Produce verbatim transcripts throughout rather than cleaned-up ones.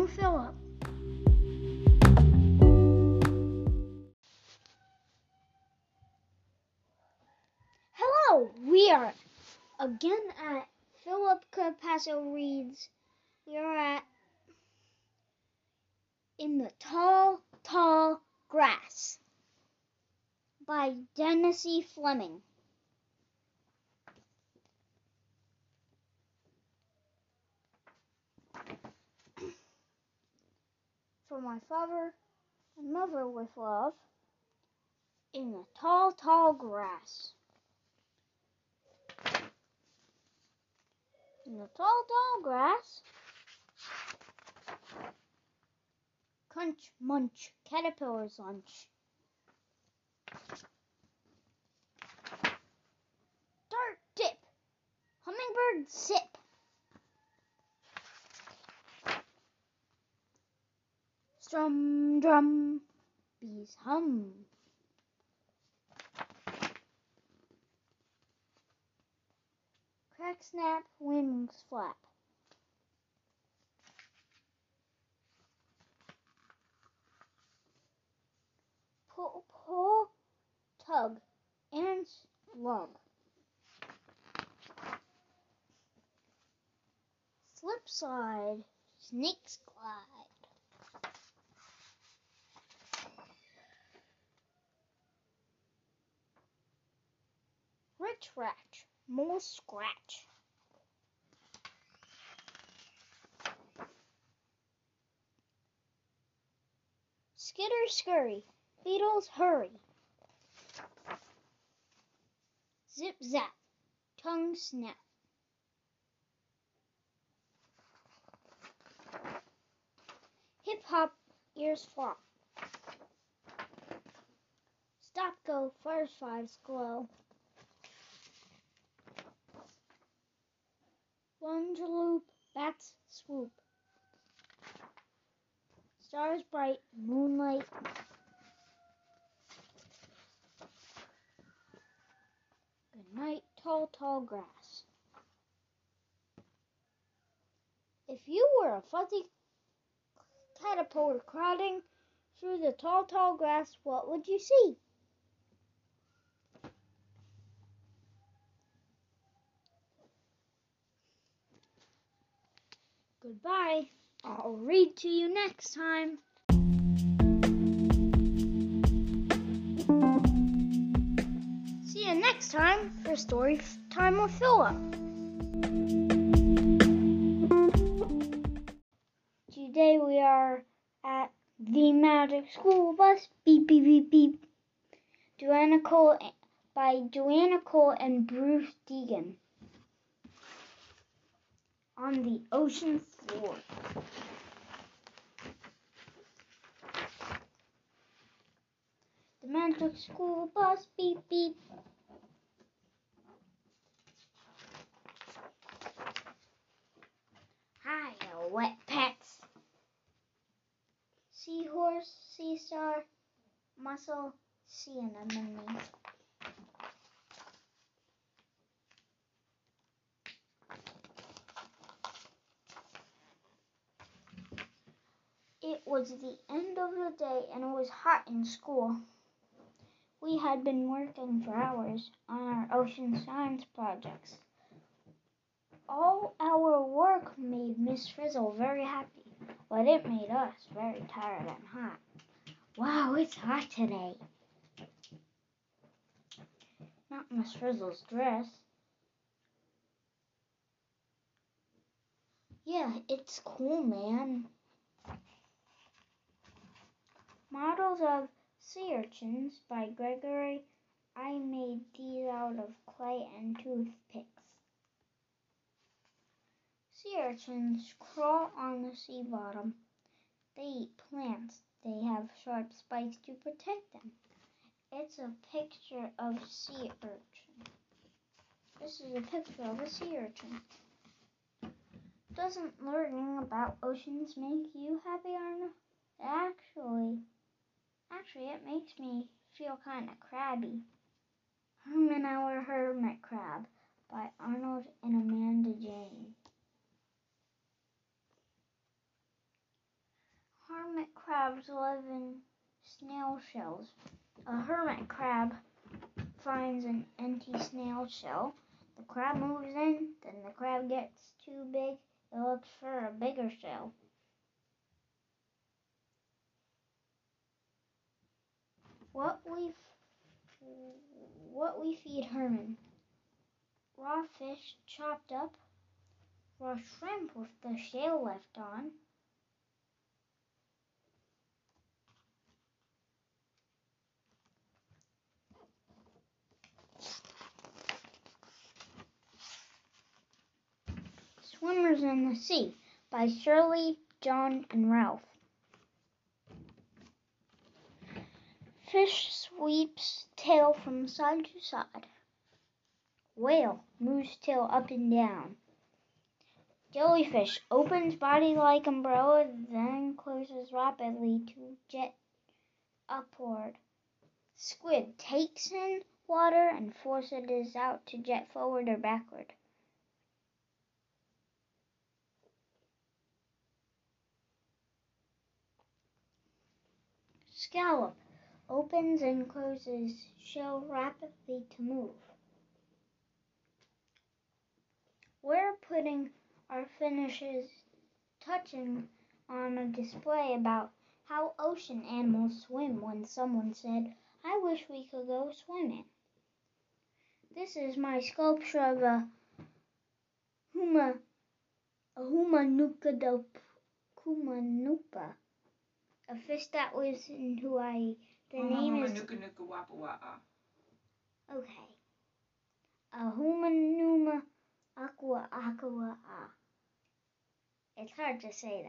I'm Philip. Hello, we are again at Philip Capasso Reads. We are at In the Tall, Tall Grass by Denise Fleming. For my father and mother with love, in the tall, tall grass. In the tall, tall grass, crunch, munch, caterpillar's lunch. Dart, dip, hummingbird, sip. Drum, drum, bees hum. Crack, snap, wings flap. Pull, pull, tug, and lug. Slip, slide, snakes glide. Ritch ratch, mole scratch. Skitter scurry, beetles hurry. Zip zap, tongue snap. Hip hop, ears flop. Stop go, fireflies glow. Lunge loop, bats swoop. Stars bright, moonlight. Good night, tall, tall grass. If you were a fuzzy caterpillar crowding through the tall, tall grass, what would you see? Goodbye. I'll read to you next time. See you next time for Story Time with Philip. Today we are at the Magic School Bus. Beep, beep, beep, beep. Joanna Cole by Joanna Cole and Bruce Degen. On the ocean floor. The Magic School Bus, beep, beep. Hi, wet pets. Seahorse, sea star, mussel, sea anemone. It was the end of the day and it was hot in school. We had been working for hours on our ocean science projects. All our work made Miss Frizzle very happy, but it made us very tired and hot. Wow, it's hot today. Not Miss Frizzle's dress. Yeah, it's cool, man. Models of sea urchins by Gregory. I made these out of clay and toothpicks. Sea urchins crawl on the sea bottom. They eat plants. They have sharp spikes to protect them. It's a picture of sea urchin. This is a picture of a sea urchin. Doesn't learning about oceans make you happy, Arna? Actually... Actually, it makes me feel kind of crabby. Herman Our Hermit Crab by Arnold and Amanda Jane. hermit crabs live in snail shells. A hermit crab finds an empty snail shell. The crab moves in, then the crab gets too big. It looks for a bigger shell. What we, f what we feed Herman? Raw fish chopped up, raw shrimp with the shell left on, Swimmers in the Sea by Shirley, John, and Ralph. Fish sweeps tail from side to side. Whale moves tail up and down. Jellyfish opens body like umbrella, then closes rapidly to jet upward. Squid takes in water and forces it out to jet forward or backward. Scallop opens and closes shell rapidly to move. We're putting our finishes touching on a display about how ocean animals swim when someone said, "I wish we could go swimming." This is my sculpture of a huma, Ahumanuma, a fish that lives in Hawaii. The name is... Humuhumunukunukuapua'a. Okay. Ahumanuma Wapawa'a. It's hard to say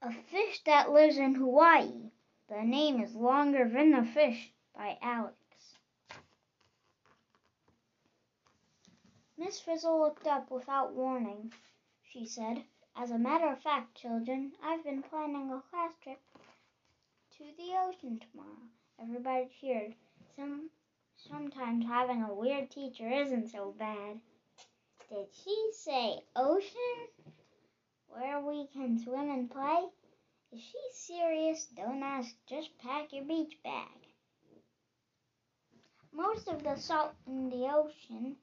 that. A fish that lives in Hawaii. The name is Longer Than the Fish by Alex. Miss Frizzle looked up without warning. She said, "As a matter of fact, children, I've been planning a class trip to the ocean tomorrow." Everybody cheered. Some, sometimes having a weird teacher isn't so bad. Did she say ocean? Where we can swim and play? Is she serious? Don't ask. Just pack your beach bag. Most of the salt in the ocean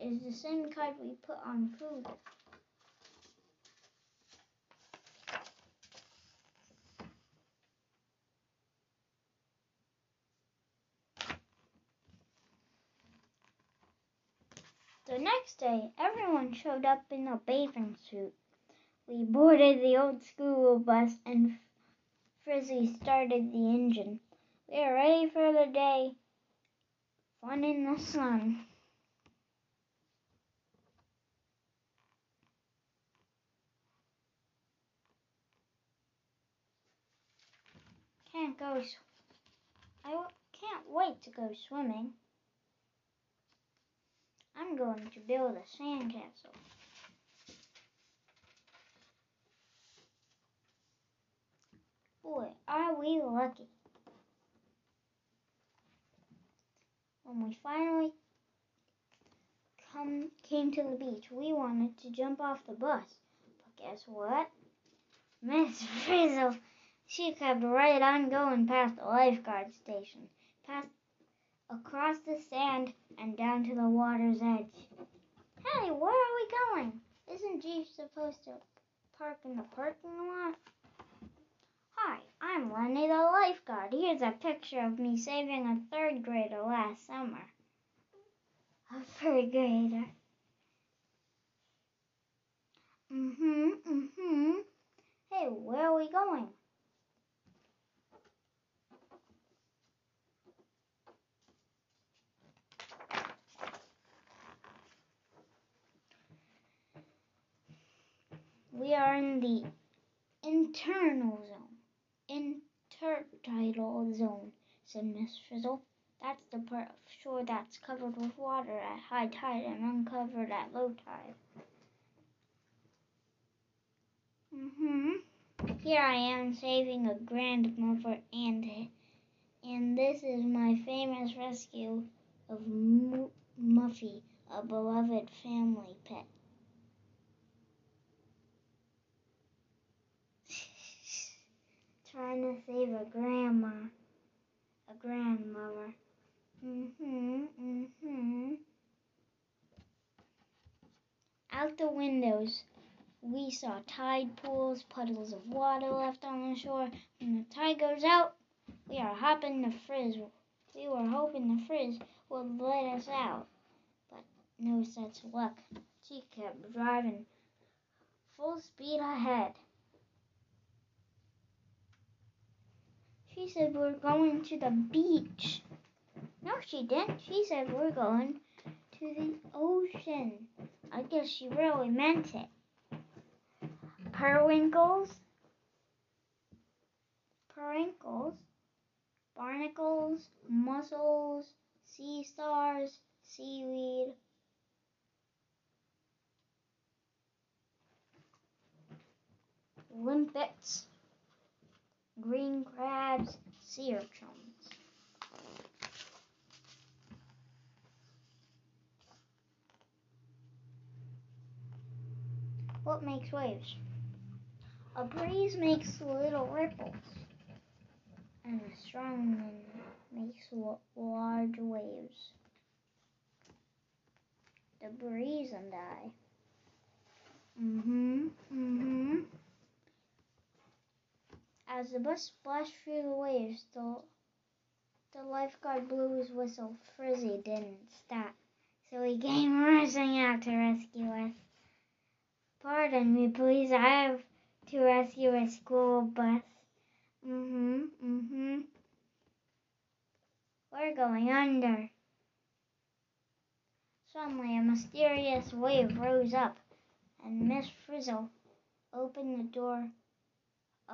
is the same kind we put on food. The next day, everyone showed up in a bathing suit. We boarded the old school bus and Frizzy started the engine. We are ready for the day. Fun in the sun. Can't go... I can't wait to go swimming. I'm going to build a sandcastle. Boy, are we lucky. When we finally come came to the beach, we wanted to jump off the bus. But guess what? Miss Frizzle, she kept right on going past the lifeguard station, past across the sand and down to the water's edge. Hey, where are we going? Isn't Jeep supposed to park in the parking lot? Hi, I'm Lenny the lifeguard. Here's a picture of me saving a third grader last summer. A third grader. Mm-hmm, mm-hmm. Hey, where are we going? We are in the internal zone. Intertidal zone, said Miss Frizzle. That's the part of shore that's covered with water at high tide and uncovered at low tide. Mm-hmm. Here I am saving a grandmother, and and this is my famous rescue of M Muffy, a beloved family pet. trying to save a grandma, a grandmother. Mm-hmm, mm-hmm. Out the windows, we saw tide pools, puddles of water left on the shore. When the tide goes out, we are hopping the frizz. We were hoping the frizz would let us out, but no such luck. She kept driving full speed ahead. She said, we're going to the beach. No, she didn't. She said, we're going to the ocean. I guess she really meant it. Periwinkles, periwinkles, barnacles, mussels, sea stars, seaweed. Limpets, green crabs, sea urchins. What makes waves? A breeze makes little ripples, and a strong wind makes large waves. The breeze and I. Mm-hmm, mm-hmm. As the bus splashed through the waves, the, the lifeguard blew his whistle. Frizzy didn't stop, so he came rushing out to rescue us. Pardon me, please, I have to rescue a school bus. Mm-hmm, mm-hmm. We're going under. Suddenly, a mysterious wave rose up, and Miss Frizzle opened the door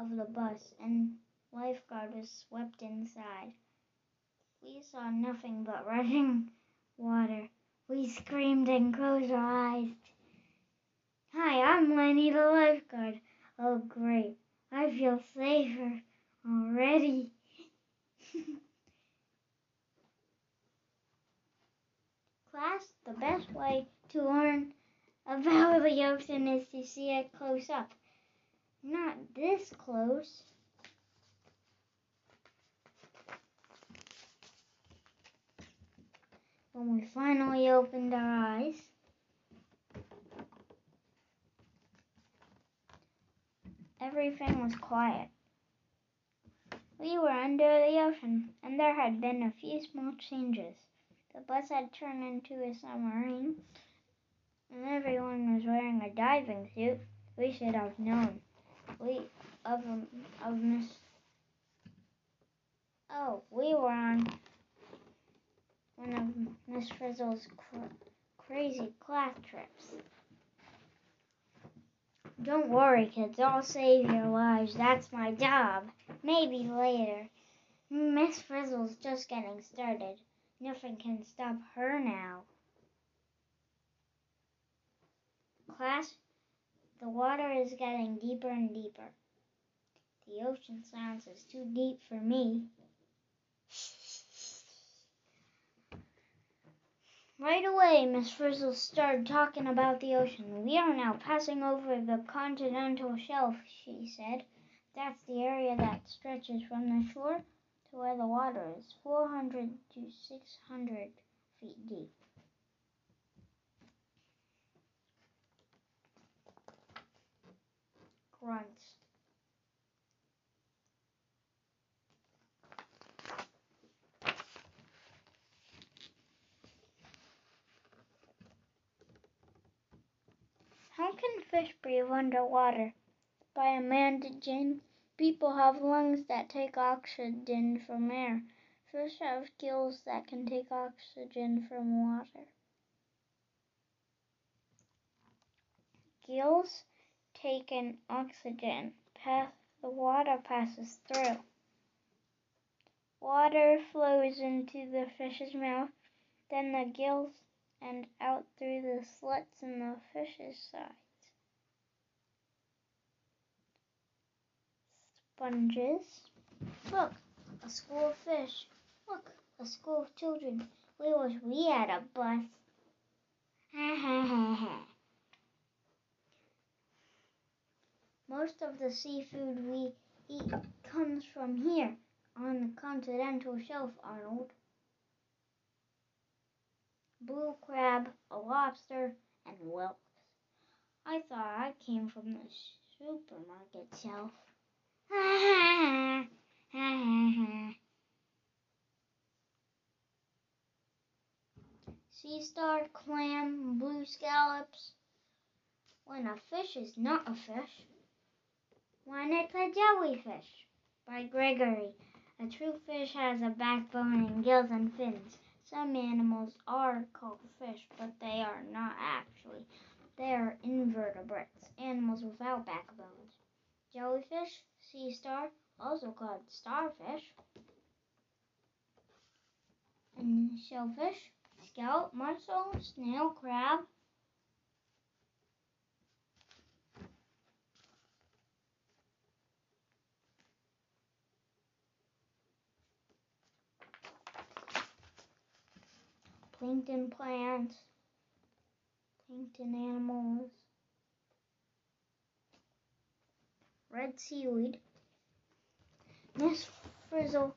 of the bus, and lifeguard was swept inside. We saw nothing but rushing water. We screamed and closed our eyes. Hi, I'm Lenny the lifeguard. Oh, great. I feel safer already. Class, the best way to learn about the ocean is to see it close up. Not this close. When we finally opened our eyes, everything was quiet. We were under the ocean, and there had been a few small changes. The bus had turned into a submarine, and everyone was wearing a diving suit. We should have known. We of um, of Miss. Oh, we were on one of Miss Frizzle's cr crazy class trips. Don't worry, kids. I'll save your lives. That's my job. Maybe later. Miss Frizzle's just getting started. Nothing can stop her now. Class, the water is getting deeper and deeper. The ocean sounds is too deep for me. Right away, Miss Frizzle started talking about the ocean. We are now passing over the continental shelf, she said. That's the area that stretches from the shore to where the water is four hundred to six hundred feet deep. Grunts. How can fish breathe underwater? By Amanda Jane. People have lungs that take oxygen from air. Fish have gills that can take oxygen from water. Gills take in oxygen. Pass, the water passes through. Water flows into the fish's mouth, then the gills and out through the slits in the fish's sides. Sponges. Look, a school of fish. Look, a school of children. We wish we had a bus. Ha ha ha ha. Most of the seafood we It comes from here, on the continental shelf, Arnold. Blue crab, a lobster, and whelks. I thought I came from the supermarket shelf. Ha ha ha, ha ha ha. Sea star, clam, blue scallops. When a fish is not a fish, when it's a jellyfish. By Gregory. A true fish has a backbone and gills and fins. Some animals are called fish, but they are not actually. They are invertebrates, animals without backbones. Jellyfish, sea star, also called starfish, and shellfish, scallop, mussel, snail, crab. Plankton plants, plankton animals, red seaweed. Miss Frizzle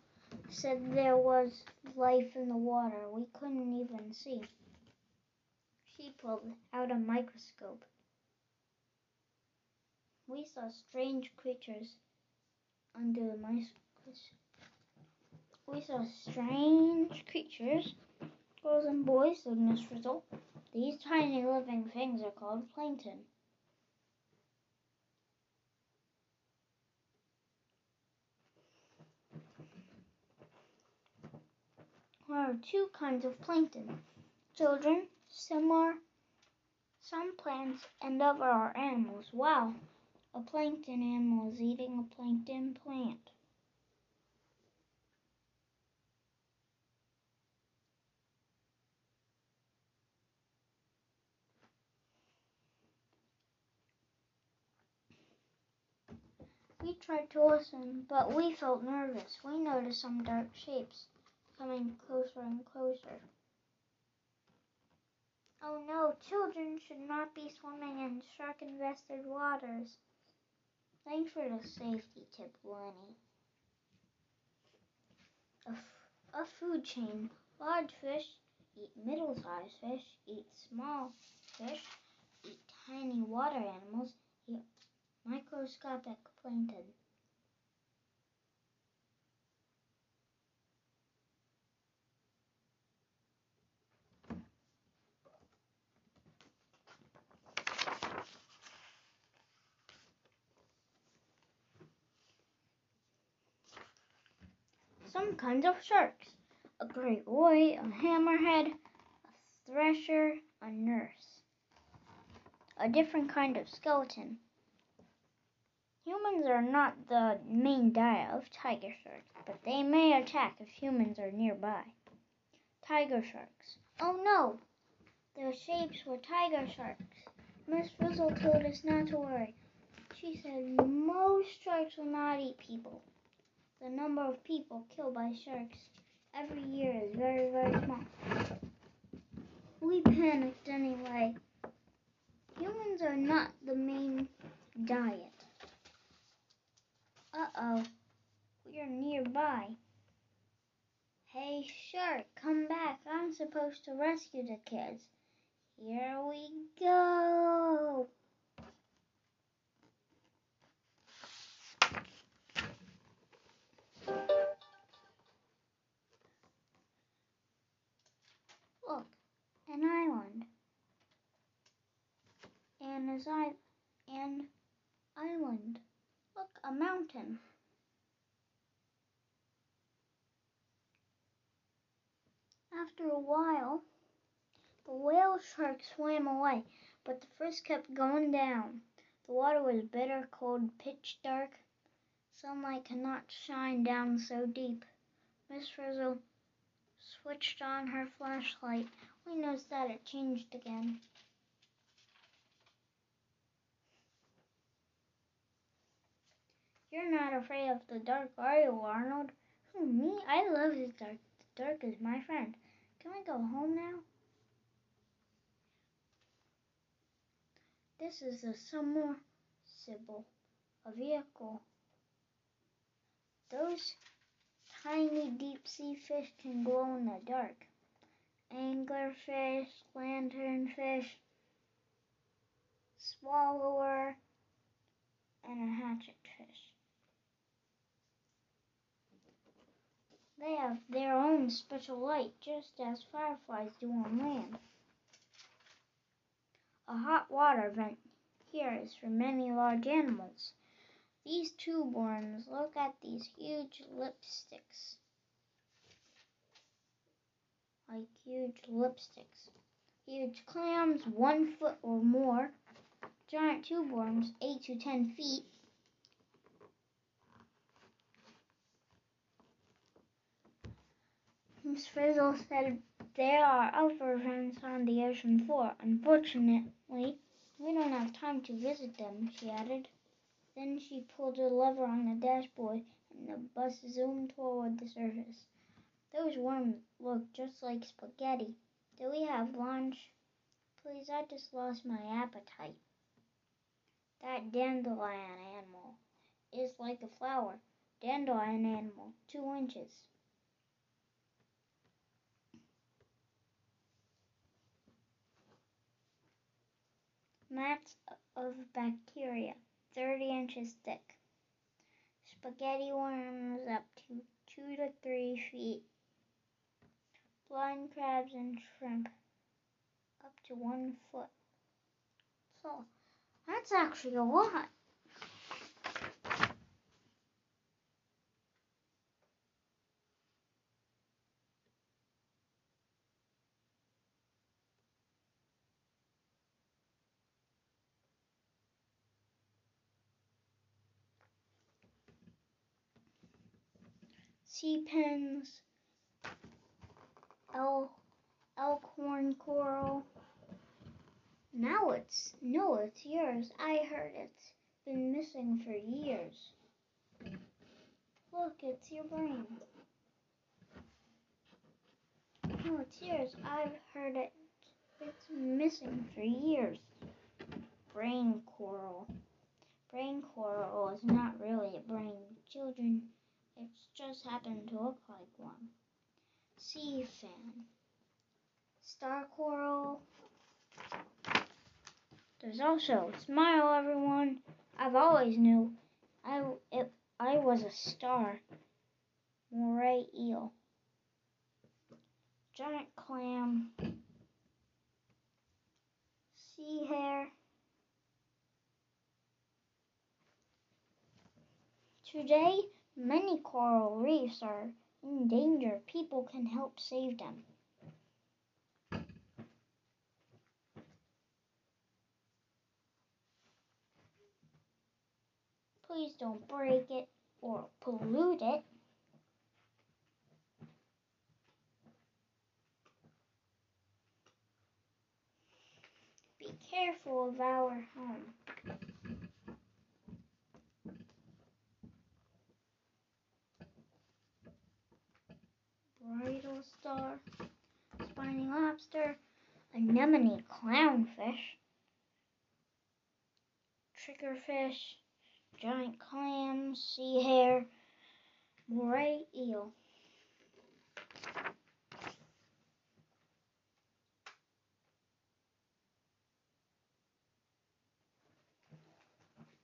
said there was life in the water we couldn't even see. She pulled out a microscope. We saw strange creatures under the microscope. We saw strange creatures. Girls and boys, said Miss Frizzle. These tiny living things are called plankton. There are two kinds of plankton. Children, some are some plants, and other are animals. Wow, a plankton animal is eating a plankton plant. We tried to listen, but we felt nervous. We noticed some dark shapes coming closer and closer. Oh no, children should not be swimming in shark-infested waters. Thanks for the safety tip, Lenny. A, f- a food chain. Large fish eat middle-sized fish, eat small fish, eat tiny water animals, eat microscopic plankton. Some kinds of sharks. A great oi, a hammerhead, a thresher, a nurse. A different kind of skeleton. Humans are not the main diet of tiger sharks, but they may attack if humans are nearby. Tiger sharks. Oh no! Their shapes were tiger sharks. Miss Frizzle told us not to worry. She said most sharks will not eat people. The number of people killed by sharks every year is very, very small. We panicked anyway. Humans are not the main diet. Uh-oh, we are nearby. Hey, shark, come back. I'm supposed to rescue the kids. Here we go. Look, an island. And is I- an island. Look, a mountain. After a while, the whale shark swam away, but the fish kept going down. The water was bitter, cold, pitch dark. Sunlight cannot shine down so deep. Miss Frizzle switched on her flashlight. We noticed that it changed again. You're not afraid of the dark, are you, Arnold? Who, me? I love the dark. The dark is my friend. Can we go home now? This is a submersible, a vehicle Those tiny deep-sea fish can glow in the dark. Anglerfish, lanternfish, swallower, and a hatchetfish. They have their own special light, just as fireflies do on land. A hot water vent here is for many large animals. These tubeworms, look at these huge lipsticks. Like huge lipsticks. Huge clams, one foot or more. Giant tubeworms, eight to ten feet. Miss Frizzle said there are other vents on the ocean floor. Unfortunately, we don't have time to visit them, she added. Then she pulled a lever on the dashboard and the bus zoomed toward the surface. Those worms look just like spaghetti. Do we have lunch? Please, I just lost my appetite. That dandelion animal is like a flower. Dandelion animal, two inches. Mats of bacteria, thirty inches thick. Spaghetti worms up to two to three feet. Blind crabs and shrimp, up to one foot. So, that's actually a lot. Sea pens, elk, elk horn coral. Now it's, no, it's yours. I heard it's been missing for years. Look, it's your brain. No, it's yours. I've heard it. It's missing for years. Brain coral. Brain coral is not really a brain. Children. It's just happened to look like one. Sea fan. Star coral. There's also smile, everyone. I've always knew I, it, I was a star. Moray eel. Giant clam. Sea hare. Today, many coral reefs are in danger. People can help save them. Please don't break it or pollute it. Be careful of our home. Bridal star, spiny lobster, anemone clownfish, triggerfish, giant clam, sea hare, moray eel.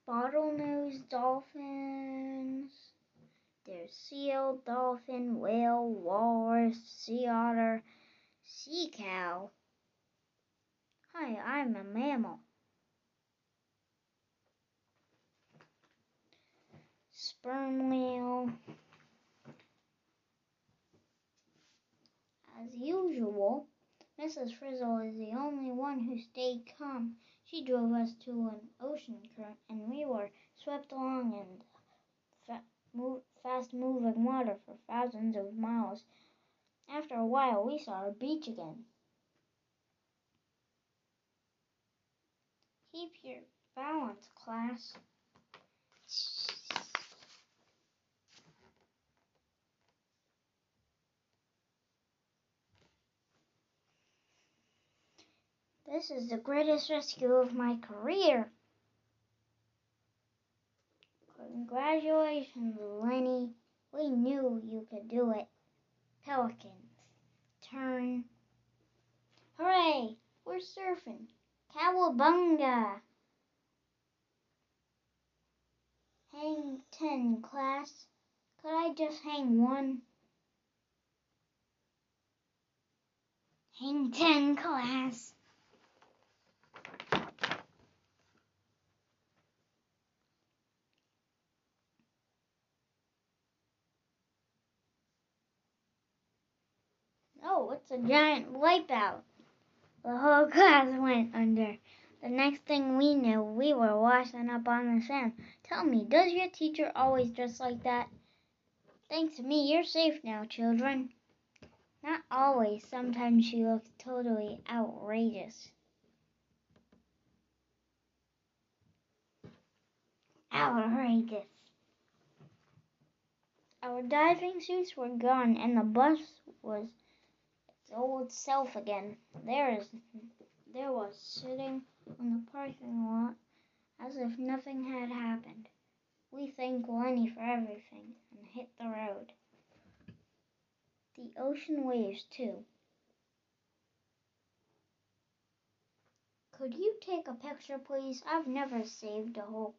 Bottlenose dolphins. There's seal, dolphin, whale, walrus, sea otter, sea cow. Hi, I'm a mammal. Sperm whale. As usual, Missus Frizzle is the only one who stayed calm. She drove us to an ocean current, and we were swept along in fa- move, fast-moving water for thousands of miles. After a while, we saw a beach again. Keep your balance, class. This is the greatest rescue of my career. Congratulations, Lenny. We knew you could do it. Pelicans. Turn. Hooray! We're surfing. Cowabunga! Hang ten, class. Could I just hang one? Hang ten, class. Oh, it's a giant wipeout. The whole class went under. The next thing we knew, we were washing up on the sand. Tell me, does your teacher always dress like that? Thanks to me, you're safe now, children. Not always. Sometimes she looks totally outrageous. Outrageous. Our diving suits were gone, and the bus was its old self again. There is, there was sitting on the parking lot as if nothing had happened. We thanked Lenny for everything and hit the road. The ocean waves, too. Could you take a picture, please? I've never saved a whole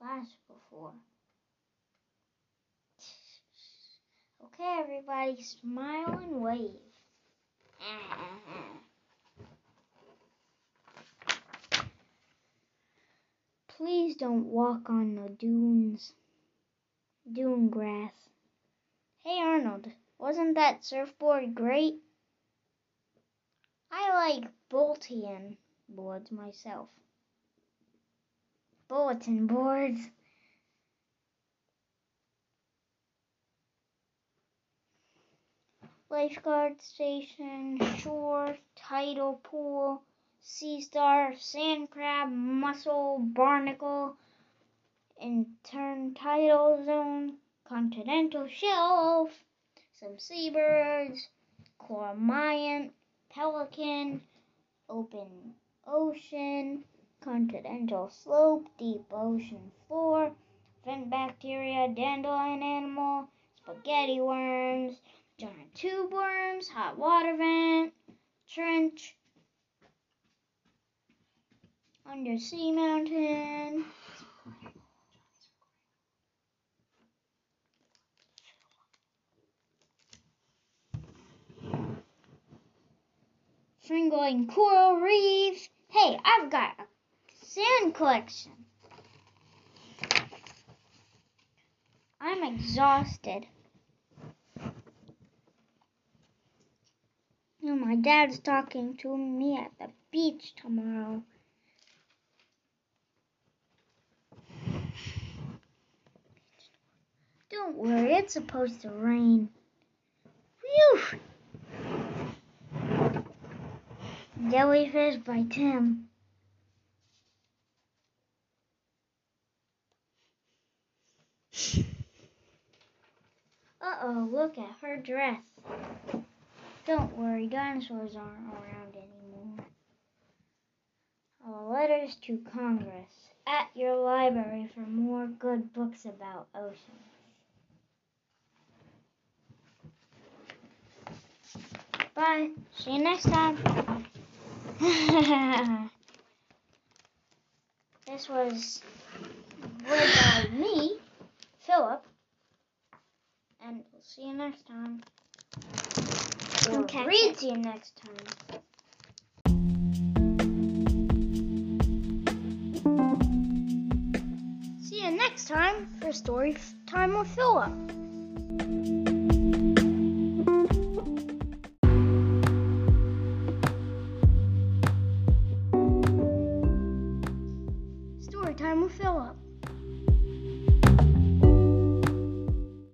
class before. Okay, everybody, smile and wave. Please don't walk on the dunes. Dune grass. Hey, Arnold, wasn't that surfboard great? I like bulletin boards myself. Bulletin boards. Lifeguard station, shore, tidal pool, sea star, sand crab, mussel, barnacle, intern tidal zone, continental shelf, some seabirds, cormorant, pelican, open ocean, continental slope, deep ocean floor, vent bacteria, dandelion animal, spaghetti worms, giant tube worms, hot water vent, trench, undersea mountain, fringling coral reef. Hey, I've got a sand collection. I'm exhausted. My dad's talking to me at the beach tomorrow. Don't worry, it's supposed to rain. Whew! Jellyfish by Tim. Uh-oh, look at her dress. Don't worry, dinosaurs aren't around anymore. Our letters to Congress. At your library for more good books about oceans. Bye. See you next time. This was read by me, Philip. And we'll see you next time. We'll okay. Read to you next time. See you next time for Story Time with Philip.